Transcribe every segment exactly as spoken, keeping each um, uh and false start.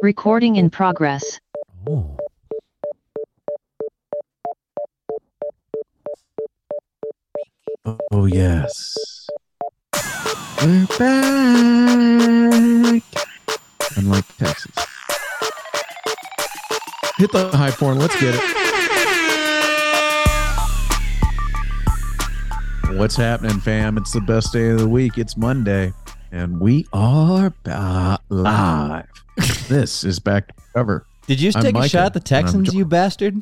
Recording in progress. Oh. Oh, yes. We're back. Unlike Texas. Hit the high horn. Let's get it. What's happening, fam? It's the best day of the week. It's Monday, and we are ba- live. This is Back to Cover. Did you just I'm take Micah, a shot at the Texans, jo- you bastard?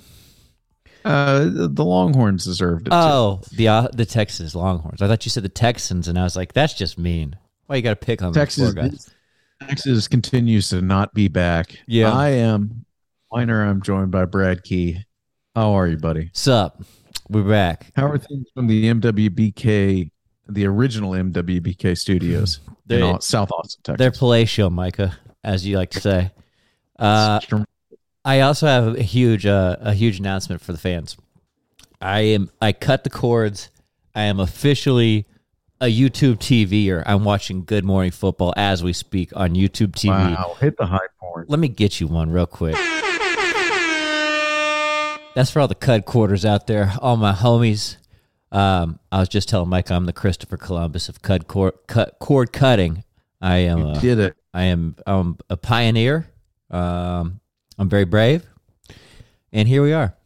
Uh, the Longhorns deserved it. Oh, too. the uh, the Texas Longhorns. I thought you said the Texans, and I was like, that's just mean. Why you got to pick on Texas? These poor guys? Texas continues to not be back. Yeah, I am Weiner. I'm joined by Brad Key. How are you, buddy? Sup? We're back. How are things from the M W B K, the original M W B K studios in all, South Austin, Texas? They're palatial, Micah, as you like to say. Uh, I also have a huge, uh, a huge announcement for the fans. I am, I cut the cords. I am officially a YouTube T V-er. I'm watching Good Morning Football as we speak on YouTube T V. Wow, hit the high point. Let me get you one real quick. That's for all the cut quarters out there, all my homies. Um, I was just telling Mike I'm the Christopher Columbus of cut cord, cut cord cutting. I am. You a, did it. I am. I'm a pioneer. Um, I'm very brave, and here we are.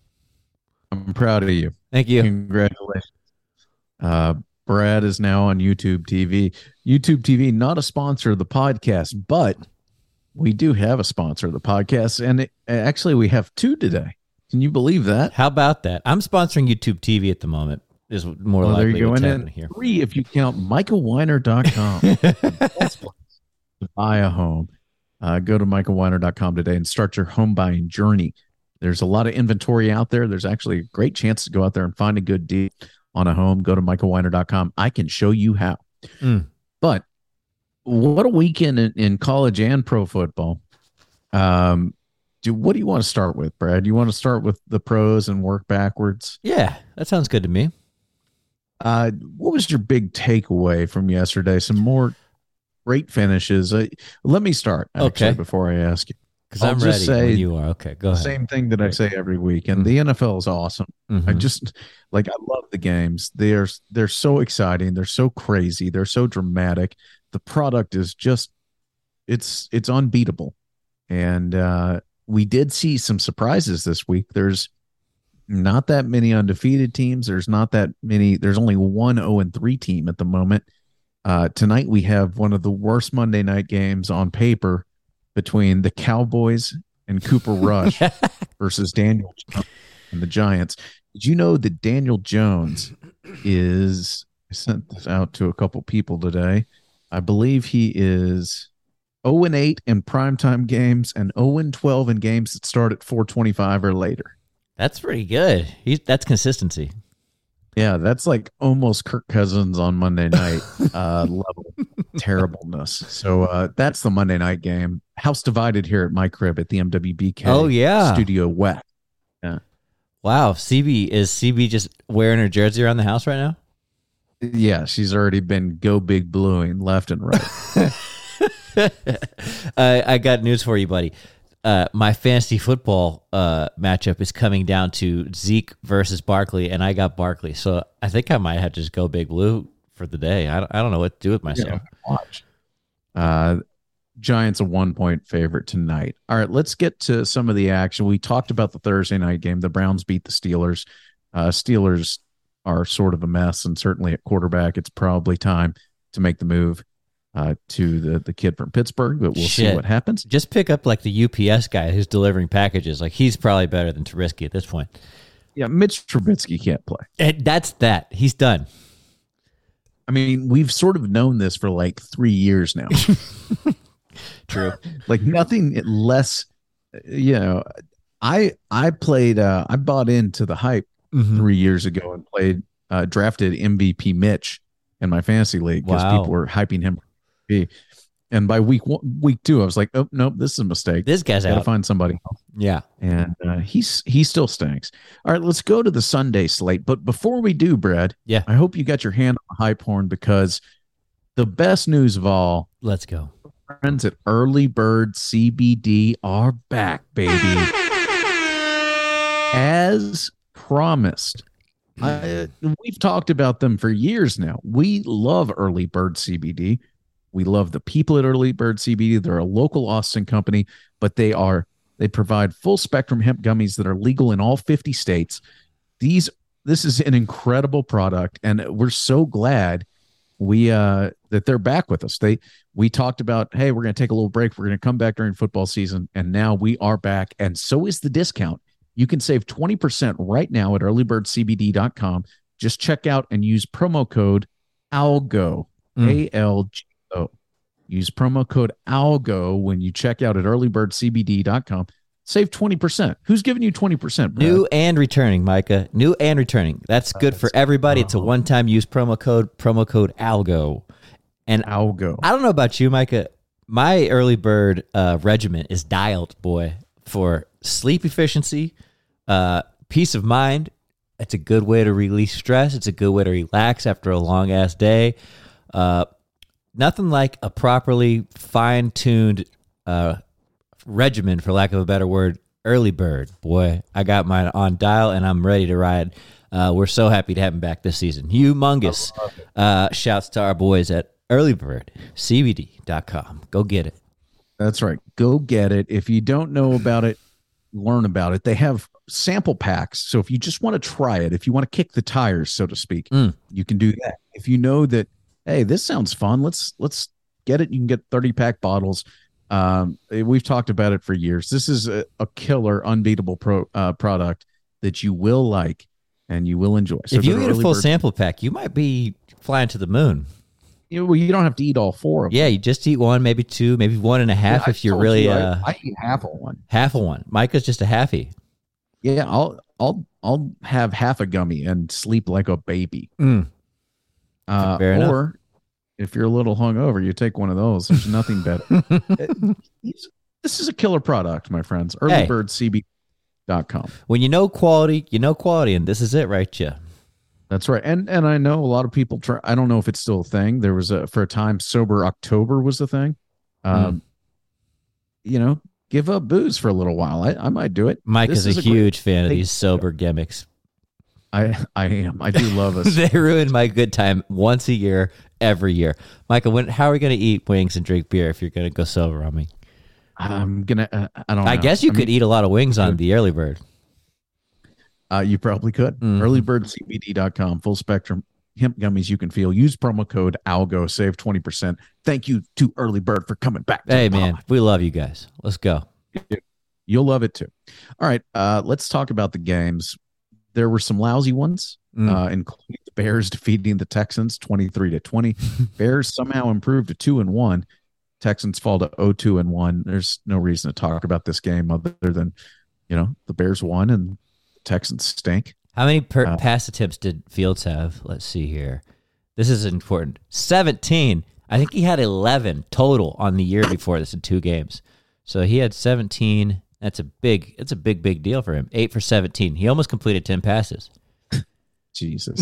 I'm proud of you. Thank you. Congratulations. Uh, Brad is now on YouTube T V. YouTube T V, not a sponsor of the podcast, but we do have a sponsor of the podcast, and it, actually we have two today. Can you believe that? How about that? I'm sponsoring YouTube T V at the moment. Is more well, likely what's happening here. Three, if you count michael weiner dot com. That's to buy a home. Uh, go to michael weiner dot com today and start your home buying journey. There's a lot of inventory out there. There's actually a great chance to go out there and find a good deal on a home. Go to michael weiner dot com. I can show you how. Mm. But what a weekend in, in college and pro football. Um, do What do you want to start with, Brad? You want to start with the pros and work backwards? Yeah, that sounds good to me. Uh, what was your big takeaway from yesterday? Some more great finishes. Uh, let me start, actually, okay, before I ask you. Because I'm just ready say when you are. Okay, go ahead. Same thing that I say every week, and mm-hmm. the N F L is awesome. Mm-hmm. I just, like, I love the games. They're, they're so exciting. They're so crazy. They're so dramatic. The product is just, it's it's unbeatable. And uh, we did see some surprises this week. There's not that many undefeated teams. There's not that many. There's only one oh and three team at the moment. Uh, tonight we have one of the worst Monday night games on paper between the Cowboys and Cooper Rush versus Daniel Jones and the Giants. Did you know that Daniel Jones is, I sent this out to a couple people today, I believe he is oh and eight in primetime games and oh and twelve in games that start at four twenty-five or later. That's pretty good. He's, that's consistency. Yeah, that's like almost Kirk Cousins on Monday night uh, level terribleness. So uh, that's the Monday night game. House divided here at my crib at the M W B K. Oh, yeah. Studio West. Yeah. Wow. C B, is C B just wearing her jersey around the house right now? Yeah, she's already been go big blueing left and right. I, I got news for you, buddy. Uh, my fantasy football uh, matchup is coming down to Zeke versus Barkley, and I got Barkley. So I think I might have to just go big blue for the day. I don't, I don't know what to do with myself. Yeah, watch. Uh, Giants a one-point favorite tonight. All right, let's get to some of the action. We talked about the Thursday night game. The Browns beat the Steelers. Uh, Steelers are sort of a mess, and certainly at quarterback, it's probably time to make the move. Uh, to the, the kid from Pittsburgh, but we'll Shit. see what happens. Just pick up like the U P S guy who's delivering packages. Like he's probably better than Trubisky at this point. Yeah, Mitch Trubisky can't play. And that's that. He's done. I mean, we've sort of known this for like three years now. True. Like nothing less, you know, I I played, uh, I bought into the hype mm-hmm. three years ago and played, uh, drafted M V P Mitch in my fantasy league because wow. people were hyping him. And by week one, week two, I was like, oh, nope, this is a mistake. This guy's got to find somebody else. Yeah. And uh, he's he still stinks. All right, let's go to the Sunday slate. But before we do, Brad, yeah, I hope you got your hand on the hype horn because the best news of all. Let's go. friends at Early Bird C B D are back, baby. As promised. I, we've talked about them for years now. We love Early Bird C B D. We love the people at Early Bird C B D. They're a local Austin company, but they are they provide full spectrum hemp gummies that are legal in all fifty states. These this is an incredible product, and we're so glad we uh, that they're back with us. They we talked about, hey, we're going to take a little break. We're going to come back during football season, and now we are back, and so is the discount. You can save twenty percent right now at early bird c b d dot com. Just check out and use promo code ALGO, mm. A L G O. Use promo code ALGO when you check out at early bird c b d dot com. Save twenty percent. Who's giving you twenty percent, Brad? New and returning, Micah. New and returning. That's good That's for everybody. Wow. It's a one-time use promo code, promo code ALGO. And ALGO. I don't know about you, Micah. My Early Bird uh, regiment is dialed, boy, for sleep efficiency, uh, peace of mind. It's a good way to release stress. It's a good way to relax after a long-ass day. Uh, nothing like a properly fine-tuned uh, regimen, for lack of a better word, Early Bird. Boy, I got mine on dial, and I'm ready to ride. Uh, we're so happy to have him back this season. Humongous. Uh, shouts to our boys at early bird c b d dot com. Go get it. That's right. Go get it. If you don't know about it, learn about it. They have sample packs. So if you just want to try it, if you want to kick the tires, so to speak, mm. you can do that. If you know that, hey, this sounds fun, let's let's get it. You can get thirty pack bottles. Um, we've talked about it for years. This is a, a killer, unbeatable pro, uh, product that you will like and you will enjoy. So if you get a full sample pack, you might be flying to the moon. You, well, you don't have to eat all four of them. Yeah, you just eat one, maybe two, maybe one and a half yeah, if you're really... You, uh, I, I eat half of one. Half of one. Micah's just a halfie. Yeah, I'll I'll I'll have half a gummy and sleep like a baby. Mm. Uh, Fair enough. Or if you're a little hungover, you take one of those. There's nothing better. This is a killer product, my friends. early bird c b dot com. Hey, when you know quality, you know quality, and this is it right here. That's right. And and I know a lot of people try. I don't know if it's still a thing. There was a, for a time, Sober October was the thing. Um, mm. You know, give up booze for a little while. I, I might do it. Mike is, is a huge fan of these sober gimmicks. I, I am. I do love us. They ruin my good time once a year, every year. Michael, when, how are we going to eat wings and drink beer if you're going to go sober on me? I'm going to, uh, I don't know. I guess you I could mean, eat a lot of wings on the Early Bird. Uh, you probably could. Mm. early bird c b d dot com, full spectrum hemp gummies you can feel. Use promo code ALGO, save twenty percent. Thank you to Early Bird for coming back. Hey, man, pod. We love you guys. Let's go. You'll love it, too. All right, uh, let's talk about the games. There were some lousy ones, mm. uh, including the Bears defeating the Texans twenty-three to twenty. Bears somehow improved to two and one. Texans fall to oh two and one. There's no reason to talk about this game other than, you know, the Bears won and Texans stink. How many per- uh, pass attempts did Fields have? Let's see here. This is important. seventeen. I think he had eleven total on the year before this in two games. So he had seventeen. That's a big, it's a big, big deal for him. eight for seventeen. He almost completed ten passes. Jesus.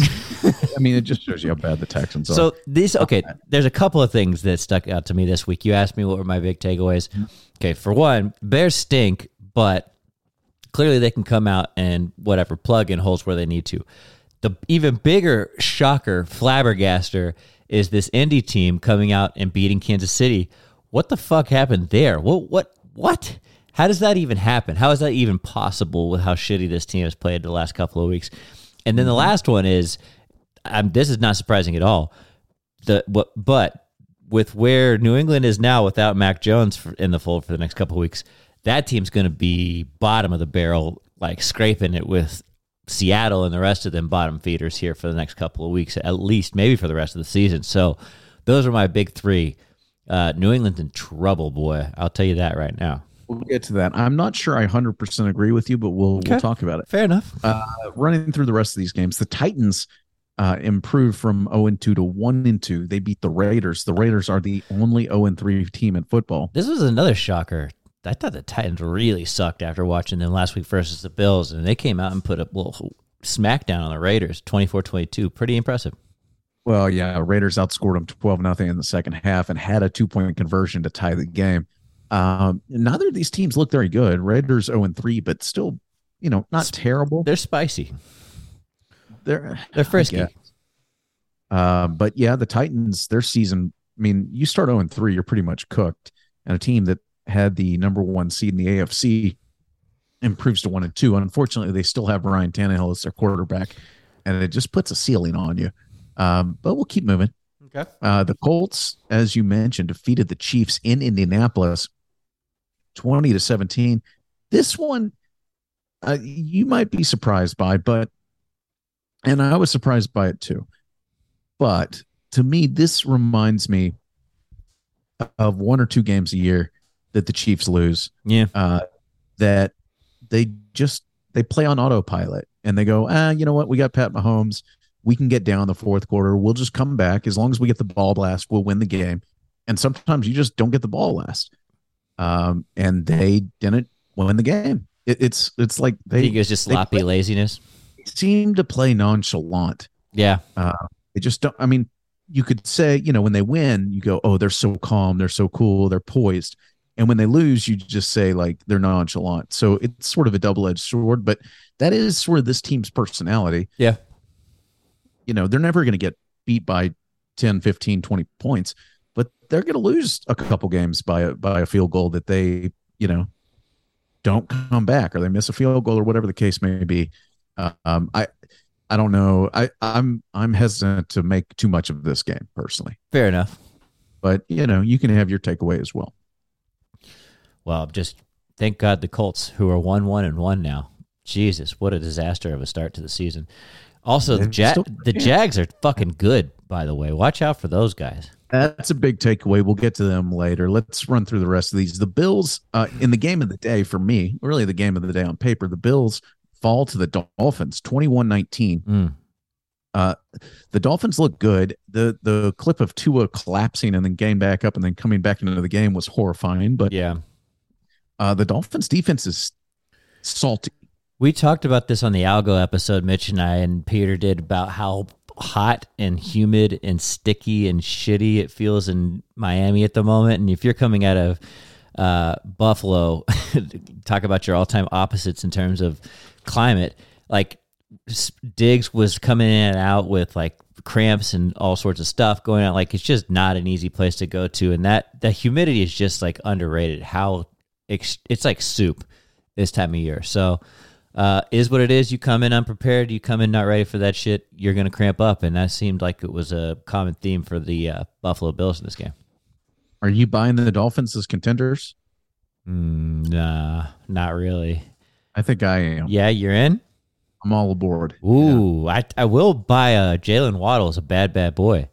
I mean, it just shows you how bad the Texans are. So these, okay, there's a couple of things that stuck out to me this week. You asked me what were my big takeaways. Okay, for one, Bears stink, but clearly, they can come out and whatever, plug in holes where they need to. The even bigger shocker, flabbergaster, is this Indy team coming out and beating Kansas City. What the fuck happened there? What? What? What? How does that even happen? How is that even possible with how shitty this team has played the last couple of weeks? And then the last one is, um, this is not surprising at all. The what? But with where New England is now, without Mac Jones for, in the fold for the next couple of weeks, that team's going to be bottom of the barrel, like scraping it with Seattle and the rest of them bottom feeders here for the next couple of weeks, at least maybe for the rest of the season. So those are my big three. Uh, New England's in trouble, boy. I'll tell you that right now. We'll get to that. I'm not sure I one hundred percent agree with you, but we'll, okay. we'll talk about it. Fair enough. Uh, running through the rest of these games, the Titans uh, improved from oh and two to one and two. They beat the Raiders. The Raiders are the only oh and three team in football. This was another shocker. I thought the Titans really sucked after watching them last week versus the Bills, and they came out and put a little smackdown on the Raiders, twenty-four twenty-two. Pretty impressive. Well, yeah, Raiders outscored them twelve nothing in the second half and had a two-point conversion to tie the game. Um, neither of these teams look very good. Raiders zero and three, but still, you know, not terrible. They're spicy. They're they're frisky. Uh, but, yeah, the Titans, their season, I mean, you start zero and three, you're pretty much cooked. And a team that had the number one seed in the A F C improves to one and two. Unfortunately, they still have Ryan Tannehill as their quarterback, and it just puts a ceiling on you. Um, but we'll keep moving. Okay. Uh, the Colts, as you mentioned, defeated the Chiefs in Indianapolis, twenty to seventeen. This one uh, you might be surprised by, but and I was surprised by it too. But to me, this reminds me of one or two games a year that the Chiefs lose. Yeah, uh, that they just they play on autopilot and they go, ah, you know what? We got Pat Mahomes. We can get down the fourth quarter. We'll just come back. As long as we get the ball last, we'll win the game. And sometimes you just don't get the ball last. Um, and they didn't win the game. It, it's it's like they you guys just sloppy laziness. Seem to play nonchalant. Yeah, uh, they just don't. I mean, you could say, you know, when they win, you go, oh, they're so calm, they're so cool, they're poised. And when they lose, you just say like they're nonchalant. So it's sort of a double-edged sword. But that is sort of this team's personality. Yeah. You know, they're never going to get beat by ten, fifteen, twenty points, but they're going to lose a couple games by a, by a field goal that they, you know, don't come back or they miss a field goal or whatever the case may be. Uh, um, I I don't know. I, I'm I'm hesitant to make too much of this game personally. Fair enough. But, you know, you can have your takeaway as well. Well, just thank God the Colts, who are one, one, and one now. Jesus, what a disaster of a start to the season. Also, the, ja- the Jags are fucking good, by the way. Watch out for those guys. That's a big takeaway. We'll get to them later. Let's run through the rest of these. The Bills, uh, in the game of the day for me, really the game of the day on paper, the Bills fall to the Dolphins, twenty-one nineteen. Mm. Uh, the Dolphins look good. The the clip of Tua collapsing and then getting back up and then coming back into the game was horrifying. But yeah, uh, the Dolphins' defense is salty. We talked about this on the Algo episode, Mitch and I, and Peter did, about how hot and humid and sticky and shitty it feels in Miami at the moment. And if you're coming out of uh, Buffalo, talk about your all-time opposites in terms of climate. Like, Diggs was coming in and out with, like, cramps and all sorts of stuff going on. Like, it's just not an easy place to go to. And that the humidity is just, like, underrated. How ex- it's like soup this time of year. So... Uh, is what it is. You come in unprepared. You come in not ready for that shit. You're going to cramp up, and that seemed like it was a common theme for the uh, Buffalo Bills in this game. Are you buying the Dolphins as contenders? Mm, nah, not really. I think I am. Yeah, you're in? I'm all aboard. Ooh, yeah. I I will buy a Jalen Waddle as a bad, bad boy.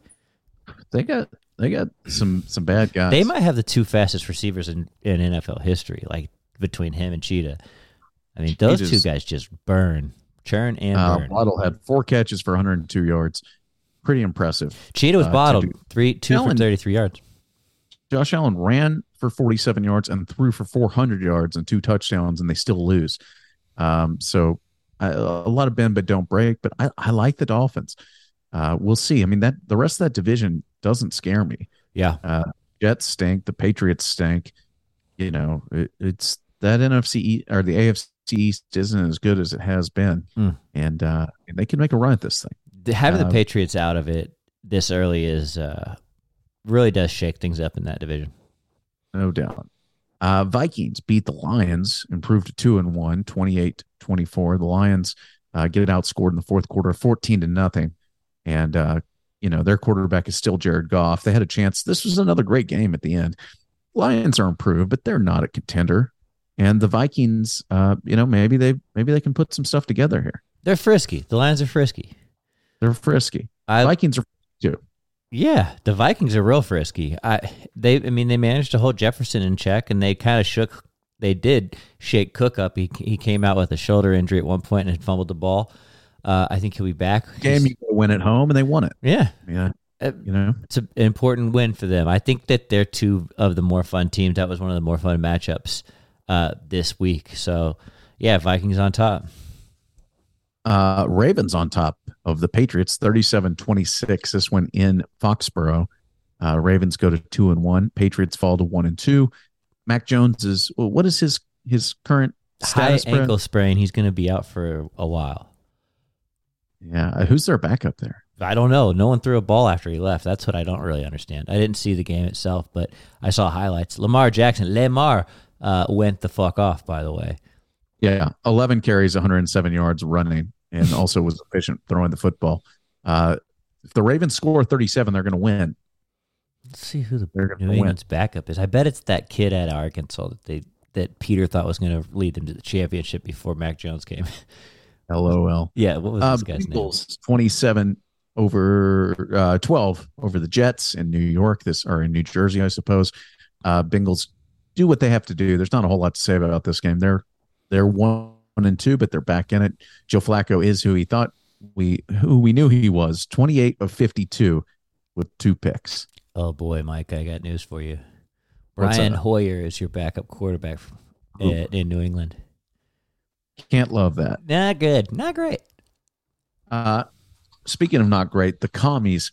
They got they got some some bad guys. They might have the two fastest receivers in, in N F L history, like between him and Cheetah. I mean, those just, two guys just burn, churn, and uh, burn. Waddle had four catches for one hundred two yards. Pretty impressive. Cheetah was uh, bottled, three, two Allen, for thirty-three yards. Josh Allen ran for forty-seven yards and threw for four hundred yards and two touchdowns, and they still lose. Um, so I, a lot of bend but don't break, but I, I like the Dolphins. Uh, we'll see. I mean, that the rest of that division doesn't scare me. Yeah. Uh, Jets stink. The Patriots stink. You know, it, it's that N F C or the A F C East isn't as good as it has been, mm. and uh, they can make a run at this thing. Having uh, the Patriots out of it this early is uh, really does shake things up in that division. No doubt. Uh, Vikings beat the Lions, improved to two and one, twenty-eight twenty-four. The Lions uh, get outscored in the fourth quarter, fourteen to nothing, and uh, you know their quarterback is still Jared Goff. They had a chance. This was another great game at the end. Lions are improved, but they're not a contender. And the Vikings, uh, you know, maybe they maybe they can put some stuff together here. They're frisky. The Lions are frisky. They're frisky. I, the Vikings are frisky too. Yeah, the Vikings are real frisky. I they I mean they managed to hold Jefferson in check, and they kind of shook. They did shake Cook up. He he came out with a shoulder injury at one point and fumbled the ball. Uh, I think he'll be back. Game He's, you win at home, and they won it. Yeah, yeah. You know, it's an important win for them. I think that they're two of the more fun teams. That was one of the more fun matchups. Uh, this week. So, yeah, Vikings on top. Uh, Ravens on top of the Patriots, thirty-seven twenty-six. This one in Foxborough. Uh, Ravens go to two and one. Patriots fall to one and two. Mac Jones is, well, what is his his current status? High ankle sprain. He's going to be out for a while. Yeah, who's their backup there? I don't know. No one threw a ball after he left. That's what I don't really understand. I didn't see the game itself, but I saw highlights. Lamar Jackson, Lamar uh, went the fuck off, by the way. Yeah, eleven carries, one hundred seven yards running, and also was efficient throwing the football. Uh, if the Ravens score thirty-seven, they're going to win. Let's see who the New England's backup is. I bet it's that kid at Arkansas that they that Peter thought was going to lead them to the championship before Mac Jones came. LOL. Yeah, what was this um, guy's Eagles, name? twenty-seven over uh, twelve over the Jets in New York. This or in New Jersey, I suppose. Uh, Bengals do what they have to do. There's not a whole lot to say about this game. They're they're one and two, but they're back in it. Joe Flacco is who he thought we who we knew he was. twenty-eight of fifty-two with two picks. Oh boy, Mike! I got news for you. Brian Hoyer is your backup quarterback in, in New England. Can't love that. Not good. Not great. Uh, speaking of not great, the Commies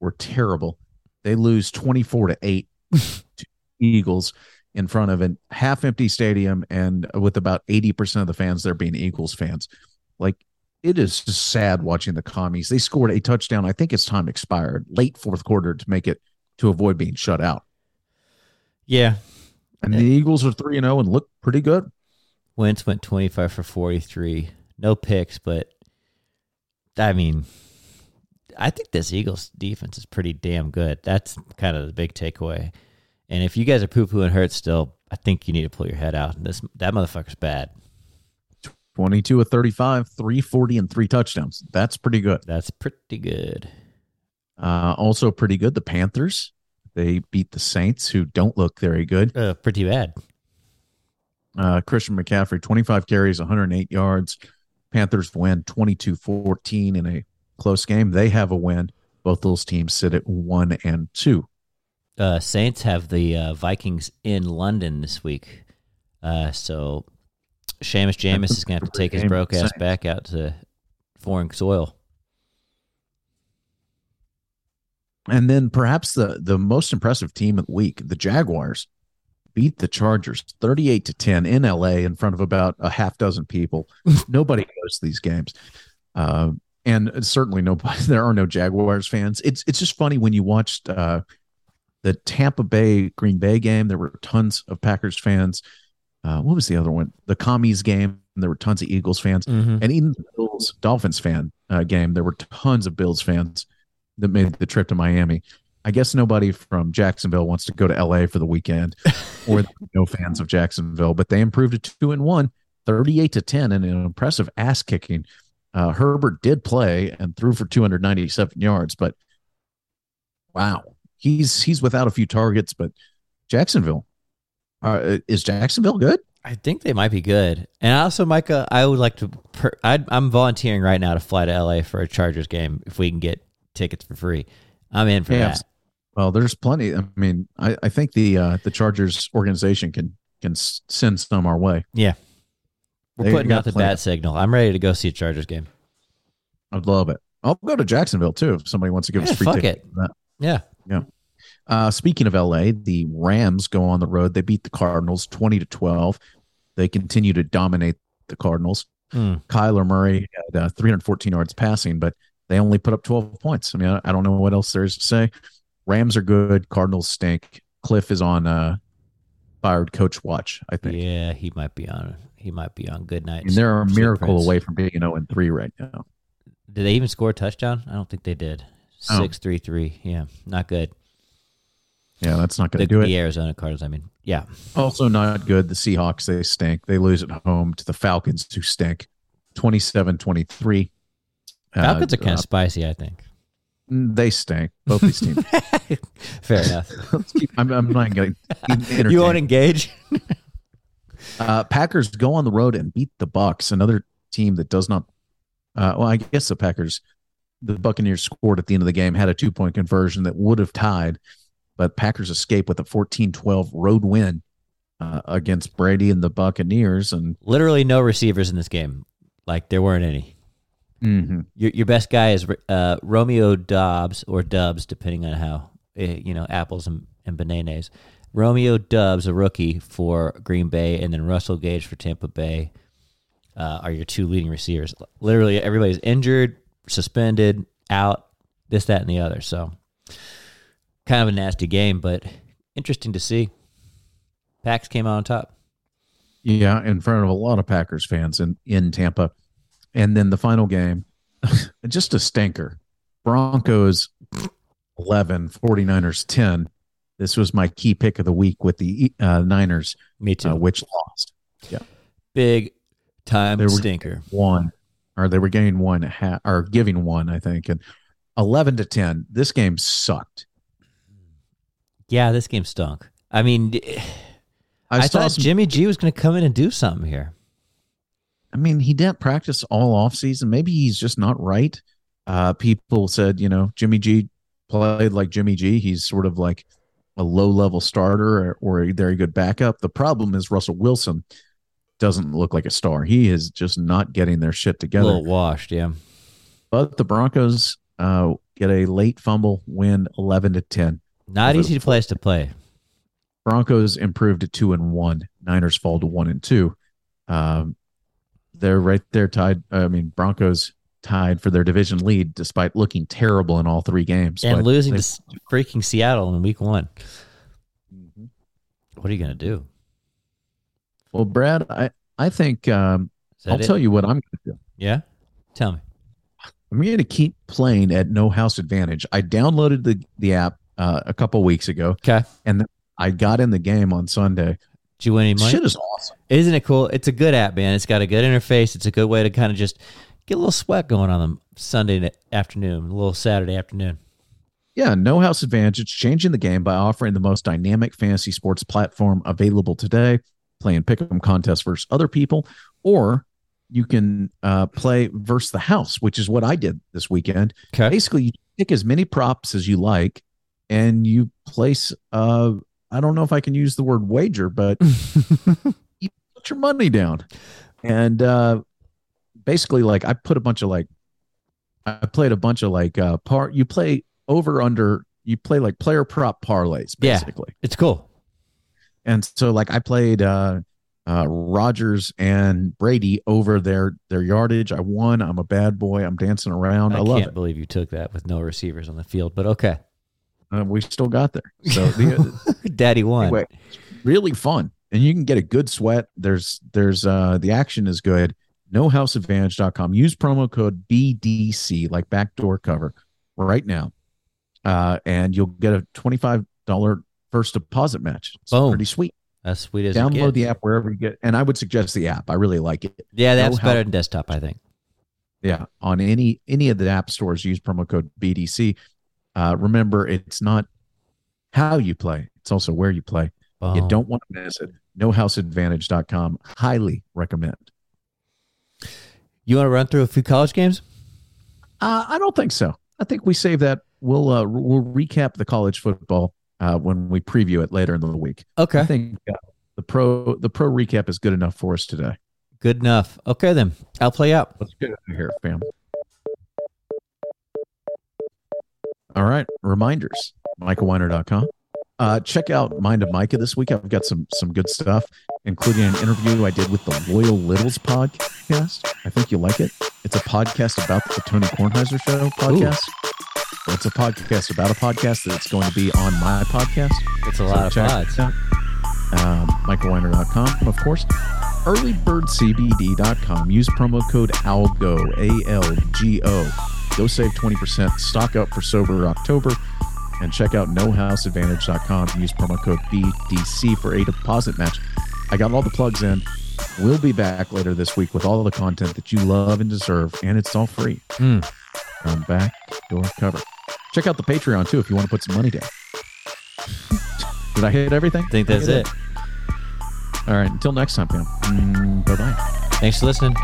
were terrible. They lose twenty-four to eight to Eagles in front of a half-empty stadium, and with about eighty percent of the fans there being Eagles fans. Like, it is just sad watching the Commies. They scored a touchdown. I think its time expired late fourth quarter to make it. To avoid being shut out. Yeah. And the Eagles are three and oh and look pretty good. Wentz went twenty-five for forty-three. No picks, but I mean, I think this Eagles defense is pretty damn good. That's kind of the big takeaway. And if you guys are poo-pooing Hurts still, I think you need to pull your head out. This that motherfucker's bad. twenty-two of thirty-five, three forty, and three touchdowns. That's pretty good. That's pretty good. Uh, also pretty good, the Panthers. They beat the Saints, who don't look very good. Uh, pretty bad. Uh, Christian McCaffrey, twenty-five carries, one hundred eight yards. Panthers win twenty-two fourteen in a close game. They have a win. Both those teams sit at one and two. Uh, Saints have the uh, Vikings in London this week. Uh, so Seamus Jameis is going to have to take his broke ass back out to foreign soil. And then perhaps the, the most impressive team of the week, the Jaguars, beat the Chargers thirty-eight to ten in L A in front of about a half dozen people. Nobody goes to these games. Uh, and certainly nobody, there are no Jaguars fans. It's it's just funny when you watched uh, the Tampa Bay Green Bay game, there were tons of Packers fans. Uh, what was the other one? The Commies game. There were tons of Eagles fans. Mm-hmm. And even the Bills Dolphins fan uh, game, there were tons of Bills fans that made the trip to Miami. I guess nobody from Jacksonville wants to go to L A for the weekend, or no fans of Jacksonville, but they improved to two and one, thirty-eight to ten, and an impressive ass kicking. Uh, Herbert did play and threw for two hundred ninety-seven yards, but wow, he's, he's without a few targets, but Jacksonville, uh, is Jacksonville good? I think they might be good. And also, Micah, I would like to, per- I'd, I'm volunteering right now to fly to L A for a Chargers game. If we can get tickets for free, I'm in for yeah, that. Well, there's plenty. I mean, I, I think the uh, the Chargers organization can can send some our way. Yeah, we're they putting out the bat signal. I'm ready to go see a Chargers game. I'd love it. I'll go to Jacksonville too if somebody wants to give yeah, us free fuck tickets. It. Yeah, yeah. Uh, speaking of L A, the Rams go on the road. They beat the Cardinals twenty to twelve. They continue to dominate the Cardinals. Mm. Kyler Murray had uh, three hundred fourteen yards passing, but they only put up twelve points. I mean, I don't know what else there is to say. Rams are good. Cardinals stink. Cliff is on uh, fired coach watch, I think. Yeah, he might be on. He might be on good nights. And they're a miracle away from being zero and three right now. Did they even score a touchdown? I don't think they did. Six three three. Yeah, not good. Yeah, that's not going to do it. The Arizona Cardinals. I mean, yeah. Also not good. The Seahawks. They stink. They lose at home to the Falcons, who stink. twenty-seven twenty-three. Falcons uh, are kind of uh, spicy, I think. They stink. Both these teams. Fair enough. I'm, I'm not going to. You won't engage? uh, Packers go on the road and beat the Bucs. Another team that does not. Uh, well, I guess the Packers, the Buccaneers scored at the end of the game, had a two-point conversion that would have tied, but Packers escape with a fourteen twelve road win uh, against Brady and the Buccaneers. And literally no receivers in this game. Like, there weren't any. Mm-hmm. Your your best guy is uh, Romeo Dobbs or Dubs, depending on how you know apples and, and bananas. Romeo Dobbs, a rookie for Green Bay, and then Russell Gage for Tampa Bay uh, are your two leading receivers. Literally, everybody's injured, suspended, out, this, that, and the other. So, kind of a nasty game, but interesting to see. Packs came out on top. Yeah, in front of a lot of Packers fans in, in Tampa. And then the final game, just a stinker. Broncos eleven, forty-niners ten. This was my key pick of the week with the uh, Niners. Me too. Uh, which lost. Yeah. Big time they were stinker. One, or they were getting one, ha- or giving one, I think. And eleven to ten, this game sucked. Yeah, this game stunk. I mean, I, I thought some- Jimmy G was going to come in and do something here. I mean, he didn't practice all offseason. Maybe he's just not right. Uh, people said, you know, Jimmy G played like Jimmy G. He's sort of like a low-level starter or, or a very good backup. The problem is Russell Wilson doesn't look like a star. He is just not getting their shit together. A little washed, yeah. But the Broncos uh, get a late fumble win, eleven to ten. Not easy to place to play. Broncos improved to two and one. Niners fall to one and two. Um, They're right there tied. I mean, Broncos tied for their division lead despite looking terrible in all three games. And losing they, to freaking Seattle in week one. Mm-hmm. What are you going to do? Well, Brad, I, I think um, I'll it? tell you what I'm going to do. Yeah? Tell me. I'm going to keep playing at No House Advantage. I downloaded the, the app uh, a couple weeks ago. Okay. And I got in the game on Sunday. Do you win any money? Shit is awesome. Isn't it cool? It's a good app, man. It's got a good interface. It's a good way to kind of just get a little sweat going on them Sunday afternoon, a little Saturday afternoon. Yeah, No House Advantage, changing the game by offering the most dynamic fantasy sports platform available today, playing pick'em contests versus other people, or you can uh, play versus the house, which is what I did this weekend. Okay. Basically, you pick as many props as you like, and you place uh, – I don't know if I can use the word wager, but you put your money down. And uh, basically, like, I put a bunch of, like, I played a bunch of, like, uh, par. You play over, under, you play, like, player prop parlays, basically. Yeah, it's cool. And so, like, I played uh, uh, Rodgers and Brady over their, their yardage. I won. I'm a bad boy. I'm dancing around. I, I love it. I can't believe you took that with no receivers on the field, but okay. Uh, we still got there. So the, Daddy won. Anyway, really fun. And you can get a good sweat. There's there's uh the action is good. no house advantage dot com. Use promo code B D C, like backdoor cover, right now. Uh and you'll get a twenty-five dollars first deposit match. It's Boom. pretty sweet. That's sweet as Download it gets. The app wherever you get. And I would suggest the app. I really like it. Yeah, the app's no better help. than desktop, I think. Yeah, on any any of the app stores, use promo code B D C. Uh, remember, it's not how you play. It's also where you play. Oh. You don't want to miss it. no house advantage dot com. Highly recommend. You want to run through a few college games? Uh, I don't think so. I think we save that. We'll uh, we'll recap the college football uh, when we preview it later in the week. Okay. I think uh, the pro the pro recap is good enough for us today. Good enough. Okay, then. I'll play out. Let's get out of here, fam. All right. Reminders, michael weiner dot com. Uh, check out Mind of Micah this week. I've got some some good stuff, including an interview I did with the Loyal Littles podcast. I think you'll like it. It's a podcast about the Tony Kornheiser Show podcast. Ooh. It's a podcast about a podcast that's going to be on my podcast. It's a lot so of pods. Um, michael weiner dot com, of course. early bird c b d dot com. Use promo code ALGO, A L G O. Go save twenty percent, stock up for Sober October, and check out no house advantage dot com. Use promo code B D C for a deposit match. I got all the plugs in. We'll be back later this week with all the content that you love and deserve, and it's all free. Mm. From back door cover. Check out the Patreon, too, if you want to put some money down. Did I hit everything? I think that's I it. it. All right. Until next time, fam. Mm, bye-bye. Thanks for listening.